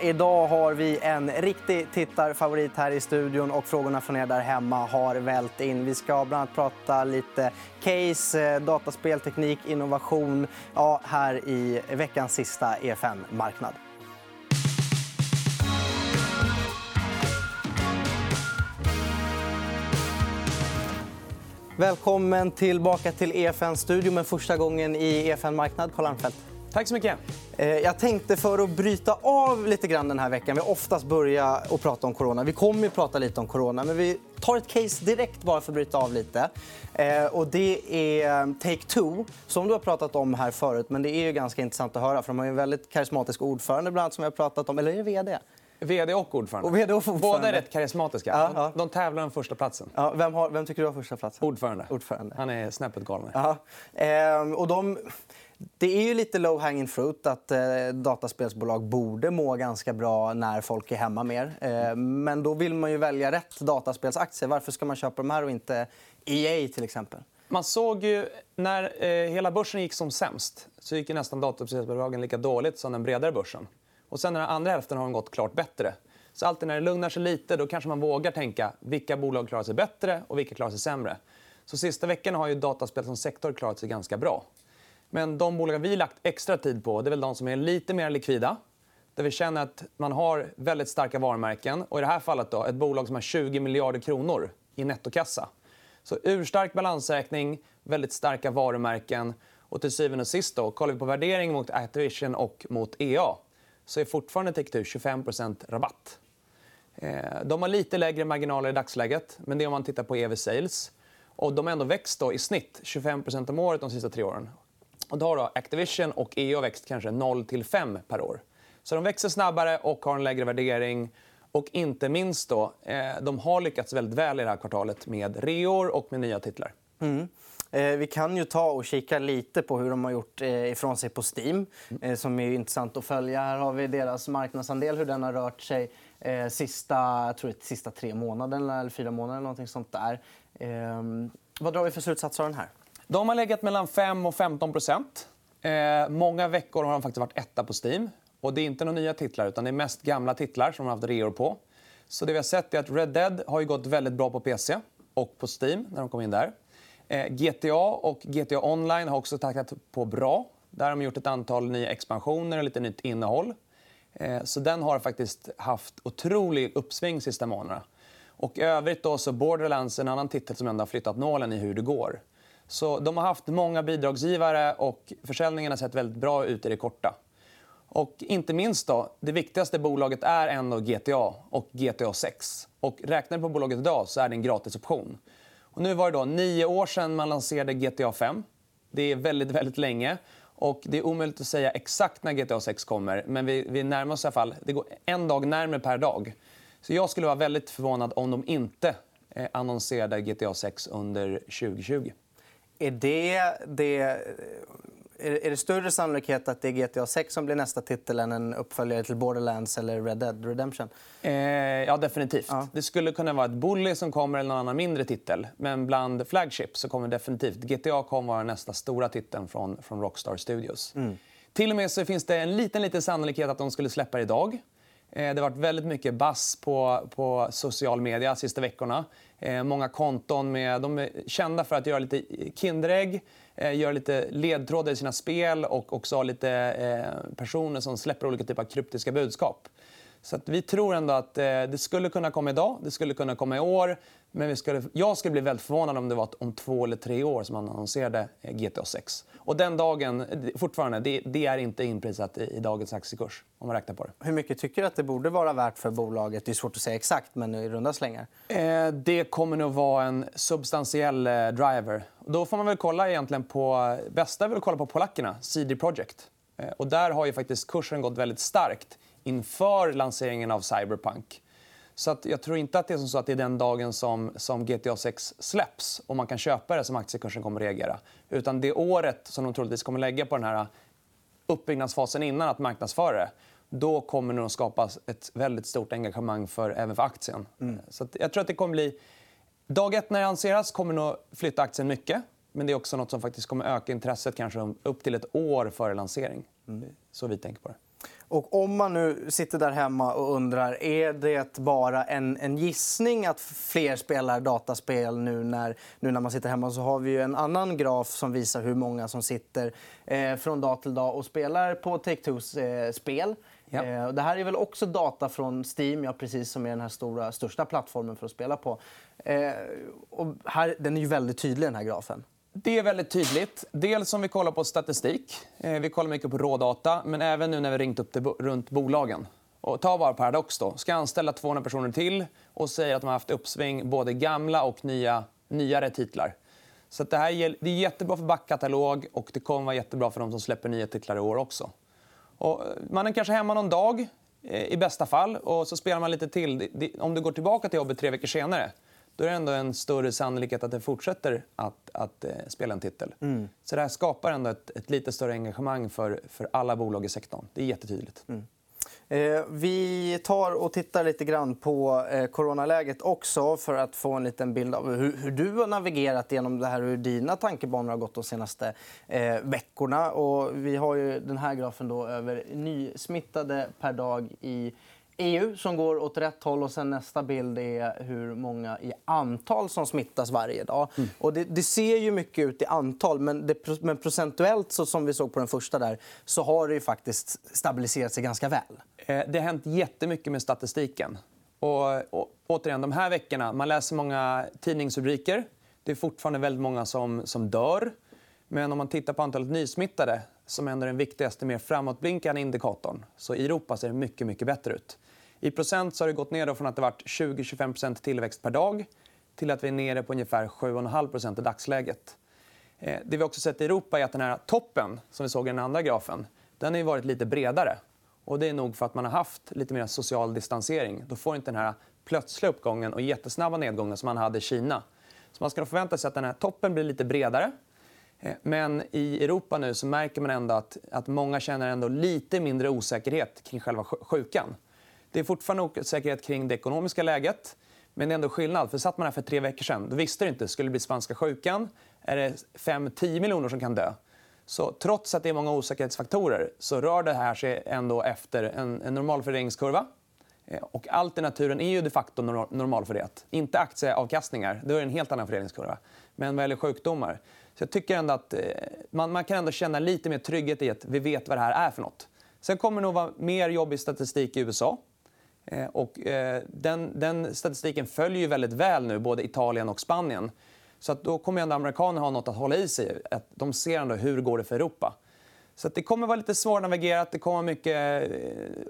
Idag har vi en riktig tittarfavorit här i studion och frågorna från er där hemma har vält in. Vi ska bland annat prata lite case, dataspel, teknik, innovation, ja, här i veckans sista EFN-marknad. Välkommen tillbaka till EFN-studion, men första gången i EFN-marknad, Carl Armfelt. Tack så mycket. Jag tänkte, för att bryta av lite grann den här veckan, vi oftast börjar att prata om corona. Vi kommer ju prata lite om corona, men vi tar ett case direkt bara för att bryta av lite. Och det är Take Two, som du har pratat om här förut, men det är ju ganska intressant att höra, för de har ju en väldigt karismatisk ordförande bland annat, som jag har pratat om, eller är det vd? VD och ordförande. Och VD och ordförande. Båda är rätt karismatiska. Ja. De tävlar om första platsen. Ja, vem tycker du har första platsen? Ordförande. Han är snäppet galen. Ja. Och de... Det är ju lite low-hanging fruit att dataspelsbolag borde må ganska bra när folk är hemma mer. Men då vill man ju välja rätt dataspelsaktier. Varför ska man köpa de här och inte EA till exempel? Man såg ju när hela börsen gick som sämst, så gick ju nästan dataspelsbolagen lika dåligt som den bredare börsen. Och sen den andra hälften har de gått klart bättre. Så alltid när det lugnar sig lite, då kanske man vågar tänka vilka bolag klarar sig bättre och vilka klarar sig sämre. Så sista veckan har ju dataspel som sektor klarat sig ganska bra. Men de bolag vi lagt extra tid på, det är väl de som är lite mer likvida. Där vi känner att man har väldigt starka varumärken. Och i det här fallet då, ett bolag som har 20 miljarder kronor i nettokassa. Så urstark balansräkning, väldigt starka varumärken. Och till syvende och sist då, kollar vi på värdering mot Activision och mot EA. Så är fortfarande Take Two 25% rabatt. De har lite lägre marginaler i dagsläget. Men det är om man tittar på EV-sales. Och de har ändå växt då i snitt 25% om året de sista 3 åren. Och då har då Activision och EA växt kanske 0-5 per år. Så de växer snabbare och har en lägre värdering. Och inte minst då, de har lyckats väldigt väl i det här kvartalet med reor och med nya titlar. Mm. Vi kan ju ta och kika lite på hur de har gjort ifrån sig på Steam. Som är intressant att följa. Här har vi deras marknadsandel, hur den har rört sig sista 3 månaderna eller 4 månader. Någonting sånt där. Vad drar vi för slutsatser av den här? De har legat mellan 5 och 15%. Många veckor har de faktiskt varit etta på Steam. Och det är inte några nya titlar, utan det är mest gamla titlar som de har haft reor på. Så det vi har sett är att Red Dead har ju gått väldigt bra på PC och på Steam när de kom in där. GTA och GTA Online har också tackat på bra. Där har de gjort ett antal nya expansioner och lite nytt innehåll. Så den har faktiskt haft otrolig uppsving sista månaderna. Och i övrigt då så Borderlands är en annan titel som ändå har flyttat nålen i hur det går. Så de har haft många bidragsgivare och försäljningen har sett väldigt bra ut i det korta. Och inte minst då, det viktigaste bolaget är ändå GTA och GTA 6. Och räknar på bolaget idag så är det en gratisoption. Och nu var det då 9 år sedan man lanserade GTA 5. Det är väldigt, väldigt länge. Och det är omöjligt att säga exakt när GTA 6 kommer. Men vi närmar oss i alla fall. Det går en dag närmare per dag. Så jag skulle vara väldigt förvånad om de inte annonserade GTA 6 under 2020. Är det större sannolikhet att det är GTA 6 som blir nästa titel än en uppföljare till Borderlands eller Red Dead Redemption? Ja, definitivt. Ja. Det skulle kunna vara ett Bully som kommer eller någon annan mindre titel. Men bland flagship så kommer definitivt GTA kommer vara nästa stora titeln från Rockstar Studios. Mm. Till och med så finns det en liten sannolikhet att de skulle släppa det idag. Det har varit väldigt mycket buzz på social media de sista veckorna. Många konton med, de är kända för att göra lite kinderägg, göra lite ledtrådar i sina spel och också ha lite personer som släpper olika typer av kryptiska budskap. Så att vi tror ändå att det skulle kunna komma idag, det skulle kunna komma i år. Men jag skulle bli väldigt förvånad om det var om 2 eller 3 år som man annonserade GTA 6. Och den dagen, fortfarande, det är inte inprisat i dagens aktiekurs om man räknar på det. Hur mycket tycker du att det borde vara värt för bolaget? Det är svårt att säga exakt, men i runda slängar. Det kommer nog vara en substantiell driver. Då får man väl kolla egentligen på, bästa vill kolla på polackerna, CD Projekt. Och där har ju faktiskt kursen gått väldigt starkt inför lanseringen av Cyberpunk. Så att jag tror inte att det är så att det är den dagen som GTA 6 släpps och man kan köpa det som aktiekursen kommer att reagera. Utan det året som de troligtvis kommer lägga på den här uppbyggnadsfasen innan att marknadsföra det, då kommer det att skapas ett väldigt stort engagemang även för aktien. Mm. Så att jag tror att det kommer bli... Dag 1 när det annonseras kommer det att flytta aktien mycket. Men det är också något som faktiskt kommer öka intresset kanske upp till ett år före lansering. Mm. Så vi tänker på det. Och om man nu sitter där hemma och undrar, är det bara en gissning att fler spelar dataspel nu när man sitter hemma, så har vi ju en annan graf som visar hur många som sitter från dag till dag och spelar på Take Two's spel. Ja. Det här är väl också data från Steam, ja, precis, som är den här största plattformen för att spela på. Och här, den är ju väldigt tydlig, den här grafen. Det är väldigt tydligt. Dels om vi kollar på statistik. Vi kollar mycket på rådata, men även nu när vi ringt upp det runt bolagen. Och ta bara Paradox då. Ska anställa 200 personer till och säger att de har haft uppsving, både gamla och nyare titlar. Så att det här det är jättebra för backkatalog, och det kommer vara jättebra för de som släpper nya titlar i år också. Och man är kanske hemma någon dag i bästa fall, och så spelar man lite till. Om du går tillbaka till jobbet 3 veckor senare, då är det ändå en större sannolikhet att det fortsätter att spela en titel. Mm. Så det här skapar ändå ett lite större engagemang för alla bolag i sektorn. Det är jättetydligt. Mm. Vi tar och tittar lite grann på coronaläget också, för att få en liten bild av hur du har navigerat genom det här, hur dina tankebanor har gått de senaste veckorna. Och vi har ju den här grafen då över nysmittade per dag i EU som går åt rätt håll, och sen nästa bild är hur många i antal som smittas varje dag. Mm. Och det ser ju mycket ut i antal, men procentuellt, så som vi såg på den första där, så har det ju faktiskt stabiliserat sig ganska väl. Det har hänt jättemycket med statistiken. Och återigen, de här veckorna, man läser många tidningsrubriker. Det är fortfarande väldigt många som dör. Men om man tittar på antalet nysmittade, som ändå är den viktigaste mer framåtblinkande indikatorn, så i Europa ser det mycket, mycket bättre ut. I procent så har det gått ner från att det varit 20-25% tillväxt per dag till att vi är nere på ungefär 7,5% i dagsläget. Det vi också sett i Europa är att den här toppen som vi såg i den andra grafen, den har ju varit lite bredare. Och det är nog för att man har haft lite mer social distansering. Då får inte den här plötsliga uppgången och jättesnabba nedgången som man hade i Kina. Så man ska förvänta sig att den här toppen blir lite bredare. Men i Europa nu så märker man ändå att många känner ändå lite mindre osäkerhet kring själva sjukan. Det är fortfarande osäkerhet kring det ekonomiska läget, men det är ändå skillnad. För satt man här för 3 veckor sedan, då visste du inte, skulle det bli spanska sjukan? Är det 5-10 miljoner som kan dö? Så trots att det är många osäkerhetsfaktorer så rör det här sig ändå efter en normal fördelningskurva. Och allt i naturen är ju de facto normalfördelat. Inte aktieavkastningar, då är det en helt annan fördelningskurva. Men vad gäller sjukdomar. Så jag tycker ändå att man kan ändå känna lite mer trygghet i att vi vet vad det här är för något. Sen kommer det nog vara mer jobbig statistik i USA. Och den statistiken följer ju väldigt väl nu, både Italien och Spanien. Så att då kommer ändå amerikaner ha något att hålla i sig. Att de ser ändå hur går det för Europa. Så att det kommer vara lite svårnavigerat. Det kommer mycket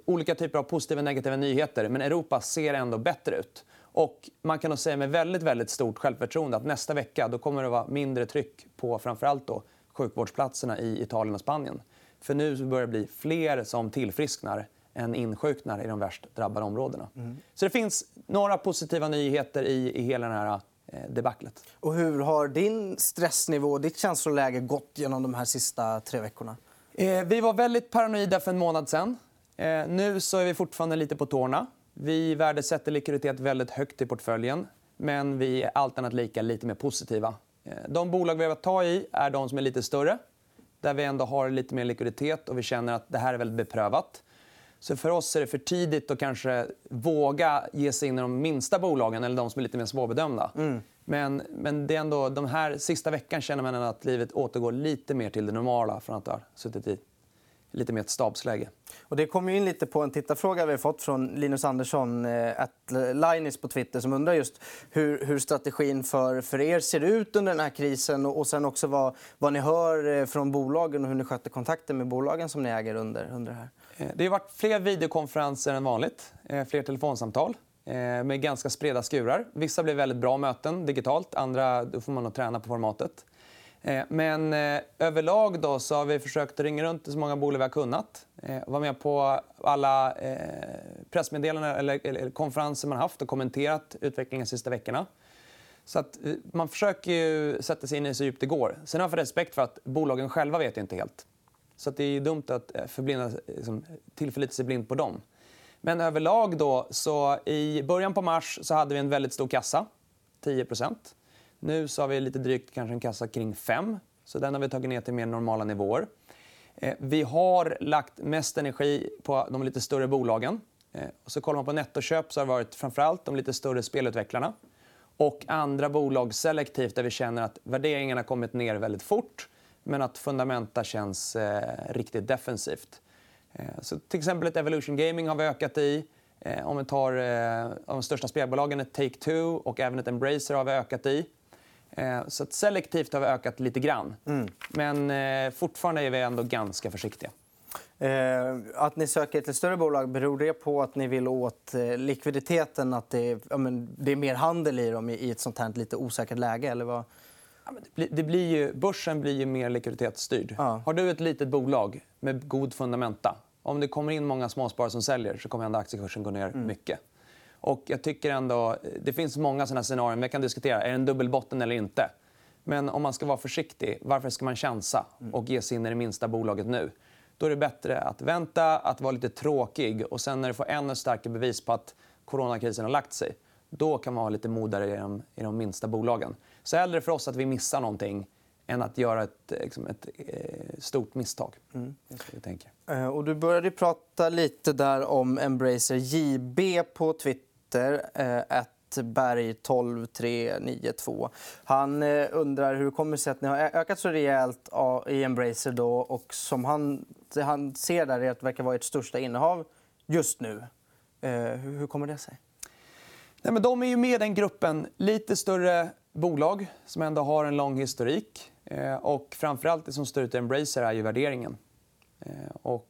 olika typer av positiva och negativa nyheter. Men Europa ser ändå bättre ut. Och man kan nog säga med väldigt, väldigt stort självförtroende att nästa vecka då kommer det vara mindre tryck på framförallt då sjukvårdsplatserna i Italien och Spanien. För nu börjar det bli fler som tillfrisknar än insjuknar i de värst drabbade områdena. Mm. Så det finns några positiva nyheter i hela den här debaclet. Och hur har din stressnivå och ditt känsloläge gått genom de här sista 3 veckorna? Vi var väldigt paranoida för en månad sen. Nu så är vi fortfarande lite på tårna. Vi värdesätter likviditet väldigt högt i portföljen, men vi är allt annat lika lite mer positiva. De bolag vi har att ta i är de som är lite större, där vi ändå har lite mer likviditet och vi känner att det här är väldigt beprövat. Så för oss är det för tidigt att kanske våga ge sig in i de minsta bolagen eller de som är lite mer svårbedömda. Mm. Men det är ändå, de här sista veckan känner man ändå att livet återgår lite mer till det normala från att ha suttit i lite mer ett stabsläge. Och det kommer in lite på en tittarfråga vi har fått från Linus Andersson @Linus på Twitter, som undrar just hur strategin för er ser ut under den här krisen, och sen också vad ni hör från bolagen och hur ni sköter kontakten med bolagen som ni äger under det här. Det har varit fler videokonferenser än vanligt, fler telefonsamtal med ganska spreda skurar. Vissa blir väldigt bra möten digitalt, andra då får man nog träna på formatet. Men överlag då, så har vi försökt ringa runt till så många bolag vi har kunnat. Var med på alla pressmeddelanden eller konferenser man haft och kommenterat utvecklingen de sista veckorna. Så att man försöker ju sätta sig in i så djupt det går. Sen har jag respekt för att bolagen själva vet inte helt. Så att det är dumt att tillförlita sig blind på dem. Men överlag då, så i början på mars så hade vi en väldigt stor kassa, 10%. Nu så har vi lite drygt kanske en kassa kring 5. Så den har vi tagit ner till mer normala nivåer. Vi har lagt mest energi på de lite större bolagen. Och så kollar man på nettoköp så har det varit framförallt de lite större spelutvecklarna. Och andra bolag selektivt där vi känner att värderingarna har kommit ner väldigt fort. Men att fundamenta känns riktigt defensivt. Så till exempel ett Evolution Gaming har vi ökat i. Om vi tar de största spelbolagen, ett Take Two och även ett Embracer har vi ökat i. Så att selektivt har vi ökat lite grann. Mm. Men fortfarande är vi ändå ganska försiktiga. Att ni söker till större bolag, beror det på att ni vill åt likviditeten? Att det är mer handel i dem i ett sånt här lite osäkert läge? Eller vad? Ja, men börsen blir ju mer likviditetsstyrd. Ja. Har du ett litet bolag med god fundamenta, om det kommer in många småsparare som säljer så kommer ändå aktiekursen gå ner mycket. Och jag tycker ändå, det finns många sådana scenarion. Vi kan diskutera, är det en dubbelbotten eller inte? Men om man ska vara försiktig, varför ska man chansa och ge sig in i det minsta bolaget nu? Då är det bättre att vänta, att vara lite tråkig. Och sen när du får ännu starkare bevis på att coronakrisen har lagt sig, då kan man ha lite modigare i de minsta bolagen. Så hellre för oss att vi missar någonting än att göra ett stort misstag. Mm. Och du började prata lite där om Embracer. JB på Twitter, @berg123992. Han undrar hur det kommer sig att ni har ökat så rejält i Embracer då, och som han ser där är att det verkar vara ert största innehav just nu. Hur kommer det sig? Nej, men de är ju med i den gruppen lite större bolag som ändå har en lång historik. Och framförallt det som står ut i Embracer är ju värderingen. Och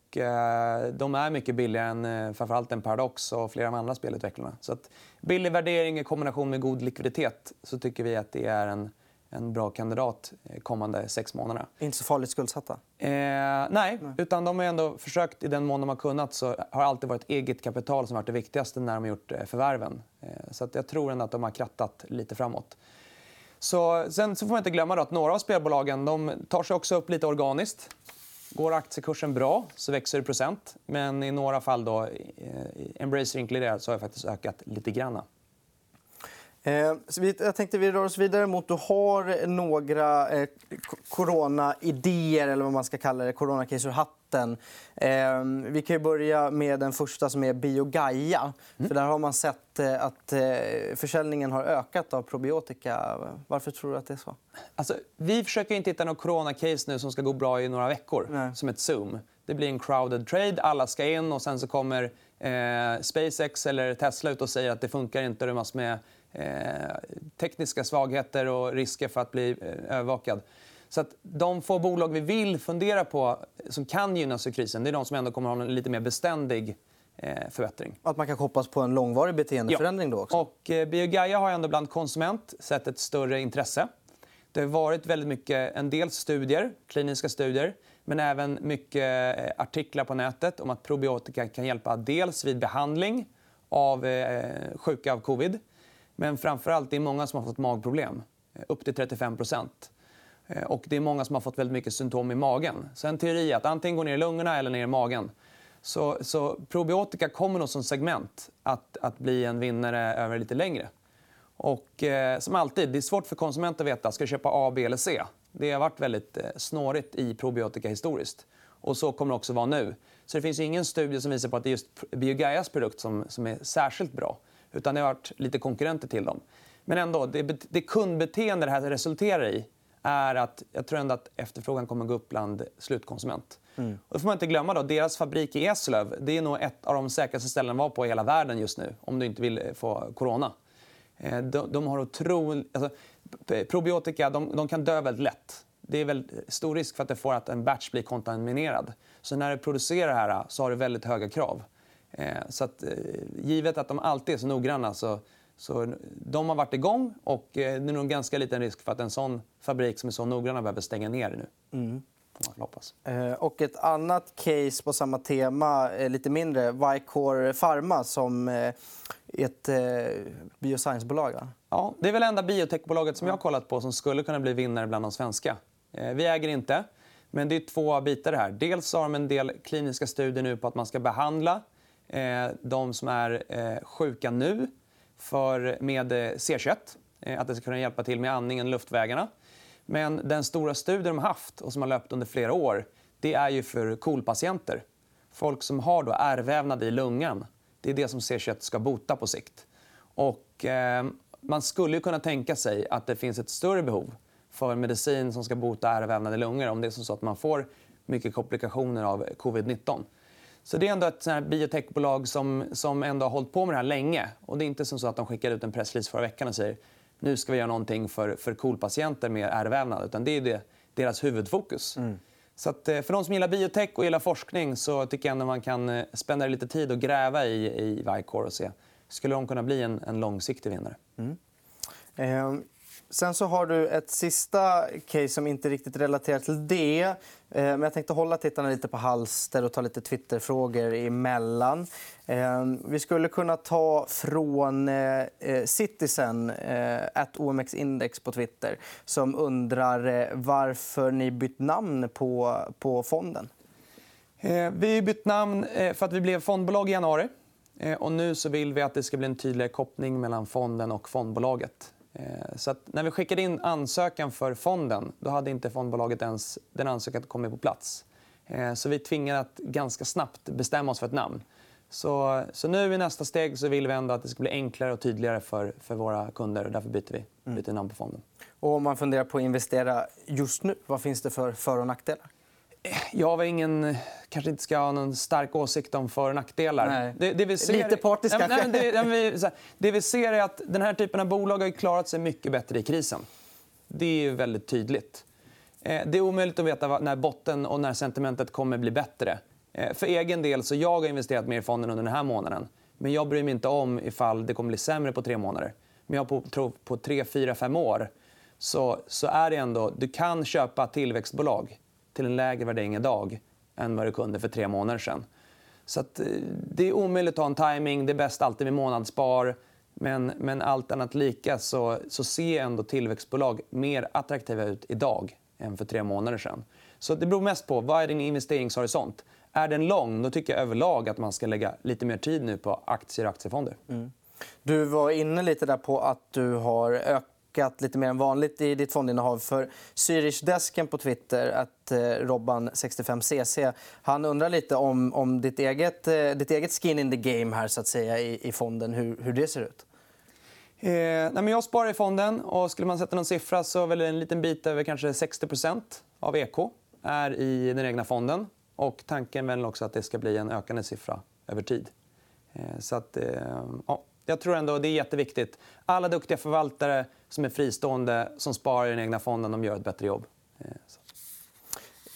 de är mycket billigare än framförallt en Paradox och flera av andra spelutvecklarna. Så att billig värdering i kombination med god likviditet, så tycker vi att det är en bra kandidat kommande 6 månaderna. Inte så farligt skuldsatta? Nej, utan de har ändå försökt i den mån de har kunnat, så har alltid varit eget kapital som varit det viktigaste när de har gjort förvärven. Så att jag tror ändå att de har krattat lite framåt. Sen så får man inte glömma då att några av spelbolagen, de tar sig också upp lite organiskt. Går aktiekursen bra så växer det procent. Men i några fall då, Embracer inkluderat, så har jag faktiskt ökat lite grann. Jag tänkte vi rör oss vidare mot, du har några corona-idéer eller vad man ska kalla det, coronakris ur hatten. Vi kan ju börja med den första som är BioGaia. För där har man sett att försäljningen har ökat av probiotika. Varför tror du att det är så? Alltså, vi försöker inte hitta någon coronakris nu som ska gå bra i några veckor. Nej. Som ett Zoom. Det blir en crowded trade, alla ska in och sen så kommer SpaceX eller Tesla ut och säger att det funkar inte och det är massor med tekniska svagheter och risker för att bli övervakad. Så att de få bolag vi vill fundera på som kan gynnas i krisen, det är de som ändå kommer att ha en lite mer beständig förbättring. Att man kan hoppas på en långvarig beteendeförändring då också. Och BioGaia har ändå bland konsument sett ett större intresse. Det har varit väldigt mycket, en del studier, kliniska studier, men även mycket artiklar på nätet om att probiotika kan hjälpa dels vid behandling av sjuka av covid. Men framförallt det är många som har fått magproblem, upp till 35%. Och det är många som har fått väldigt mycket symptom i magen. Så en teori är att antingen går ner i lungorna eller ner i magen. Så probiotika kommer nog som segment att bli en vinnare över lite längre. Och som alltid, det är svårt för konsumenter att veta, ska jag köpa A, B eller C? Det har varit väldigt snårigt i probiotika historiskt. Och så kommer det också vara nu. Så det finns ju ingen studie som visar på att det är just BioGaias produkt som är särskilt bra. Utan det har varit lite konkurrenter till dem. Men ändå, det kundbeteende det här resulterar i är att jag tror ändå att efterfrågan kommer gå upp bland slutkonsument. Och då får man inte glömma då, deras fabrik i Eslöv, det är nog ett av de säkraste ställen att vara på i hela världen just nu. Om du inte vill få corona. De har probiotika, de kan dö väldigt lätt. Det är väl stor risk för att det får att en batch blir kontaminerad. Så när du producerar det här så har du väldigt höga krav. Så att, givet att de alltid är så noggranna, så de har varit igång och det är nog en ganska liten risk för att en sån fabrik som är så noggranna behöver stänga ner nu. Och ett annat case på samma tema, lite mindre, Vycor Pharma som är ett biosciencebolag. Ja, det är väl det enda biotechbolaget som jag har kollat på som skulle kunna bli vinnare bland de svenska. Vi äger inte, men det är två bitar här. Dels har de en del kliniska studier nu på att man ska behandla de som är sjuka nu för med C21, att det ska kunna hjälpa till med andningen, luftvägarna. Men den stora studien de har haft och som har löpt under flera år, det är ju för KOL-patienter. Folk som har då ärrvävnad i lungan. Det är det som C21 ska bota på sikt. Och, man skulle kunna tänka sig att det finns ett större behov för en medicin som ska bota ärrvävnad i lungor om det är så att man får mycket komplikationer av covid-19. Så det är ändå ett sån här biotechbolag som ändå har hållit på med det här länge. Och det är inte som så att de skickar ut en pressrelease förra veckan och säger nu ska vi göra någonting för KOL-patienter med ärrvävnad, utan det är det, deras huvudfokus. Mm. Så att, för de som gillar biotech och gillar forskning så tycker jag ändå man kan spendera lite tid och gräva i Vycor och se skulle de kunna bli en långsiktig vinnare. Mm. Sen så har du ett sista case som inte riktigt relaterar till det. Men jag tänkte hålla tittarna lite på halster och ta lite Twitterfrågor emellan. Vi skulle kunna ta från Citizen, @OMXindex på Twitter, som undrar varför ni bytt namn på fonden. Vi bytt namn för att vi blev fondbolag i januari. Och nu så vill vi att det ska bli en tydligare koppling mellan fonden och fondbolaget. Så att när vi skickade in ansökan för fonden, då hade inte fondbolaget ens den ansökan kommit på plats. Så vi tvingade att ganska snabbt bestämma oss för ett namn. Så nu i nästa steg så vill vi ändå att det ska bli enklare och tydligare för våra kunder. Och därför byter vi namn på fonden. Och om man funderar på att investera just nu, vad finns det för och nackdelar? Jag har ingen, kanske inte ska ha någon stark åsikt om för- och nackdelar. Det vi ser... Lite partisk kanske. Det vi ser är att den här typen av bolag har klarat sig mycket bättre i krisen. Det är ju väldigt tydligt. Det är omöjligt att veta när botten och när sentimentet kommer bli bättre. För egen del så jag har investerat mer i fonden under den här månaden. Men jag bryr mig inte om ifall det kommer bli sämre på 3 månader. Men jag tror på 3, 4, 5 år så är det ändå... Du kan köpa tillväxtbolag till en lägre värdering idag än vad du kunde för 3 månader sedan. Så att, det är omöjligt att ha en timing. Det är bäst alltid med månadsspar. Men allt annat lika så ser ändå tillväxtbolag mer attraktiva ut idag än för 3 månader sedan. Så det beror mest på vad är din investeringshorisont. Är den lång, då tycker jag överlag att man ska lägga lite mer tid nu på aktier och aktiefonder. Mm. Du var inne lite där på att du har ökat lite mer än vanligt i ditt fondinnehav. För Zürich-desken på Twitter, att Robban 65cc, han undrar lite om ditt eget skin in the game här, så att säga, i fonden, hur det ser ut. Nej, men jag sparar i fonden. Och skulle man sätta någon siffra så är väl en liten bit över kanske 60% av EK är i den egna fonden. Och tanken är också att det ska bli en ökande siffra över tid. Så att, ja. Jag tror ändå det är jätteviktigt. Alla duktiga förvaltare som är fristående, som sparar i den egna fonden, de gör ett bättre jobb. Så.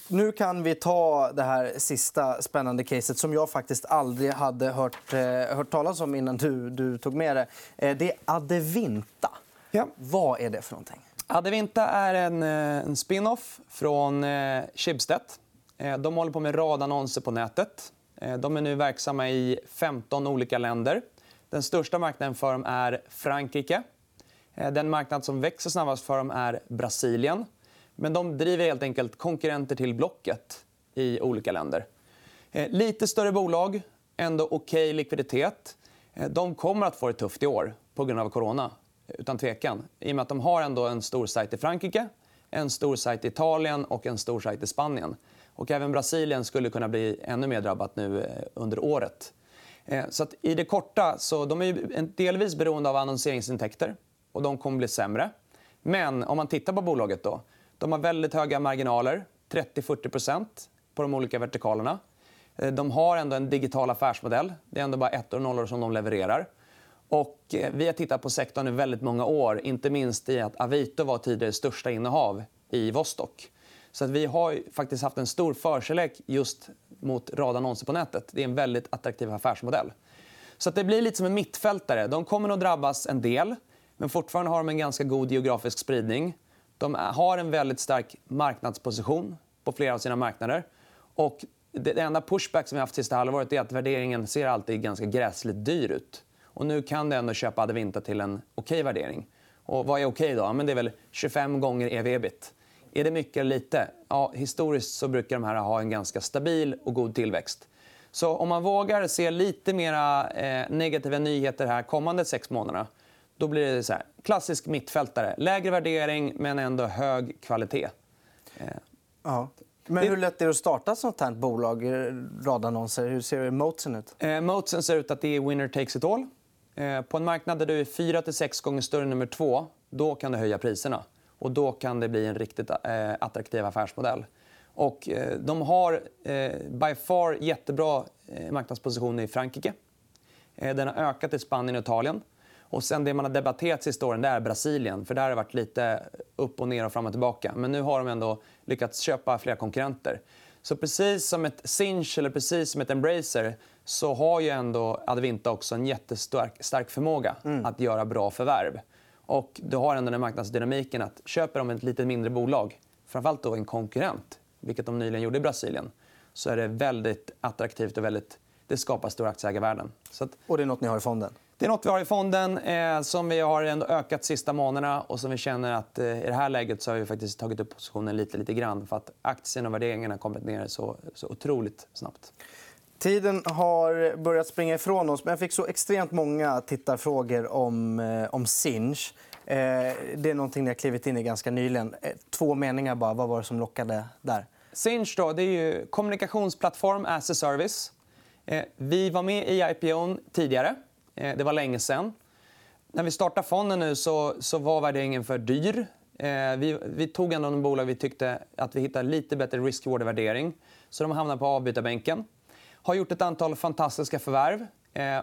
Nu kan vi ta det här sista spännande caset som jag faktiskt aldrig hade hört talas om innan du tog med det. Det är Adevinta. Ja. Vad är det för någonting? Adevinta är en spin-off från Chibsted. De håller på med radannonser på nätet. De är nu verksamma i 15 olika länder. Den största marknaden för dem är Frankrike. Den marknad som växer snabbast för dem är Brasilien. Men de driver helt enkelt konkurrenter till Blocket i olika länder. Lite större bolag, ändå okej likviditet. De kommer att få det tufft i år på grund av corona, utan tvekan. I och med att de har ändå en stor sajt i Frankrike, en stor sajt i Italien och en stor sajt i Spanien. Och även Brasilien skulle kunna bli ännu mer drabbat nu under året. Så att i det korta så de är delvis beroende av annonseringsintäkter och de kommer bli sämre. Men om man tittar på bolaget då, de har väldigt höga marginaler, 30-40% på de olika vertikalerna. De har ändå en digital affärsmodell. Det är ändå bara 1 och 0 som de levererar. Och vi har tittat på sektorn i väldigt många år, inte minst i att Avito var tidigare största innehav i Vostok. Så att vi har faktiskt haft en stor förkärlek just mot radannonser på nätet. Det är en väldigt attraktiv affärsmodell. Så att det blir lite som en mittfältare. De kommer nog drabbas en del, men fortfarande har de en ganska god geografisk spridning. De har en väldigt stark marknadsposition på flera av sina marknader. Och det enda pushback som vi har haft sista halvåret är att värderingen ser alltid ganska gräsligt dyr ut. Och nu kan det ändå köpa Adevinta till en okej värdering. Och vad är okej då? Men det är väl 25 gånger EV/EBIT. Är det mycket eller lite? Ja, historiskt så brukar de här ha en ganska stabil och god tillväxt. Så om man vågar se lite mera negativa nyheter här kommande 6 månaderna, då blir det så här, klassisk mittfältare. Lägre värdering men ändå hög kvalitet. Ja. Men hur lätt är det att starta ett sånt här bolag? Radannonser. Hur ser motsen ut? Motsen ser ut att det är winner takes it all. På en marknad där du är 4-6 gånger större än nummer 2, då kan du höja priserna. Och då kan det bli en riktigt attraktiv affärsmodell. Och de har by far jättebra marknadspositioner i Frankrike. Den har ökat i Spanien och Italien. Och sen det man har debatterat sista åren, det är Brasilien. För där har det varit lite upp och ner och fram och tillbaka. Men nu har de ändå lyckats köpa flera konkurrenter. Så precis som ett Sinch eller precis som ett Embracer så har ju ändå Adevinta också en jättestark förmåga att göra bra förvärv. Och du har ändå den här marknadsdynamiken att köper de ett lite mindre bolag, framförallt då en konkurrent, vilket de nyligen gjorde i Brasilien, så är det väldigt attraktivt och väldigt... det skapar stora aktieägarvärden. Så att... Och det är något ni har i fonden? Det är något vi har i fonden som vi har ändå ökat sista månaderna och som vi känner att i det här läget så har vi faktiskt tagit upp positionen lite grann för att aktien och värderingarna har kommit ner så otroligt snabbt. Tiden har börjat springa ifrån oss, men jag fick så extremt många tittarfrågor om Sinch. Det är någonting ni har klivit in i ganska nyligen. 2 meningar bara. Vad var det som lockade där? Sinch då, det är ju kommunikationsplattform as a service. Vi var med i IPOn tidigare. Det var länge sen. När vi startade fonden nu så var värderingen för dyr. Vi tog ändå en bolag vi tyckte att vi hittade lite bättre risk-reward-värdering. Så de hamnade på avbytarbänken. Har gjort ett antal fantastiska förvärv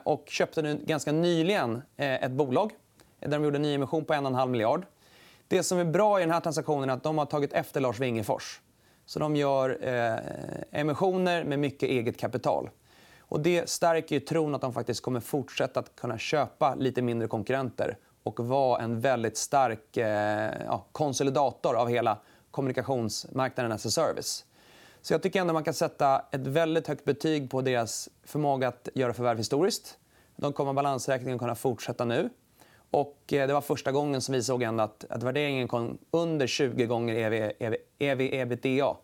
och köpte nu ganska nyligen ett bolag där de gjorde en ny emission på 1,5 miljard. Det som är bra i den här transaktionen är att de har tagit efter Lars Wingefors. Så de gör emissioner med mycket eget kapital. Och det stärker ju tron att de faktiskt kommer fortsätta att kunna köpa lite mindre konkurrenter och vara en väldigt stark konsolidator av hela kommunikationsmarknaden as a service. Så jag tycker ändå man kan sätta ett väldigt högt betyg på deras förmåga att göra förvärv historiskt. De kommer balansräkningen kunna fortsätta nu. Och det var första gången som vi såg ändå att värderingen kom under 20 gånger EV/EBITDA.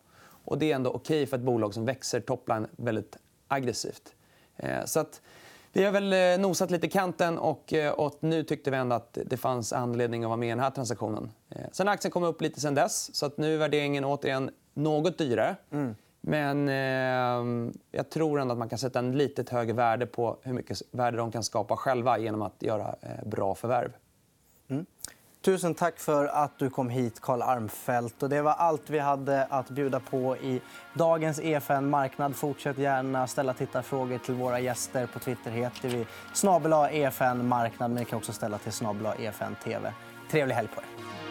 Och det är ändå okej för ett bolag som växer toppline väldigt aggressivt. Så att vi har väl nosat lite i kanten och nu tyckte vi ändå att det fanns anledning att vara med i den här transaktionen. Sen aktien kom upp lite sen dess så att nu är värderingen återigen något dyrare. Men jag tror ändå att man kan sätta en litet högre värde på hur mycket värde de kan skapa själva genom att göra bra förvärv. Tusen tack för att du kom hit, Carl Armfelt. Och det var allt vi hade att bjuda på i dagens EFN-marknad. Fortsätt gärna ställa tittarfrågor till våra gäster. På Twitter heter vi @EFN-marknad. Men ni kan också ställa till @EFN-TV. Trevlig helg på er.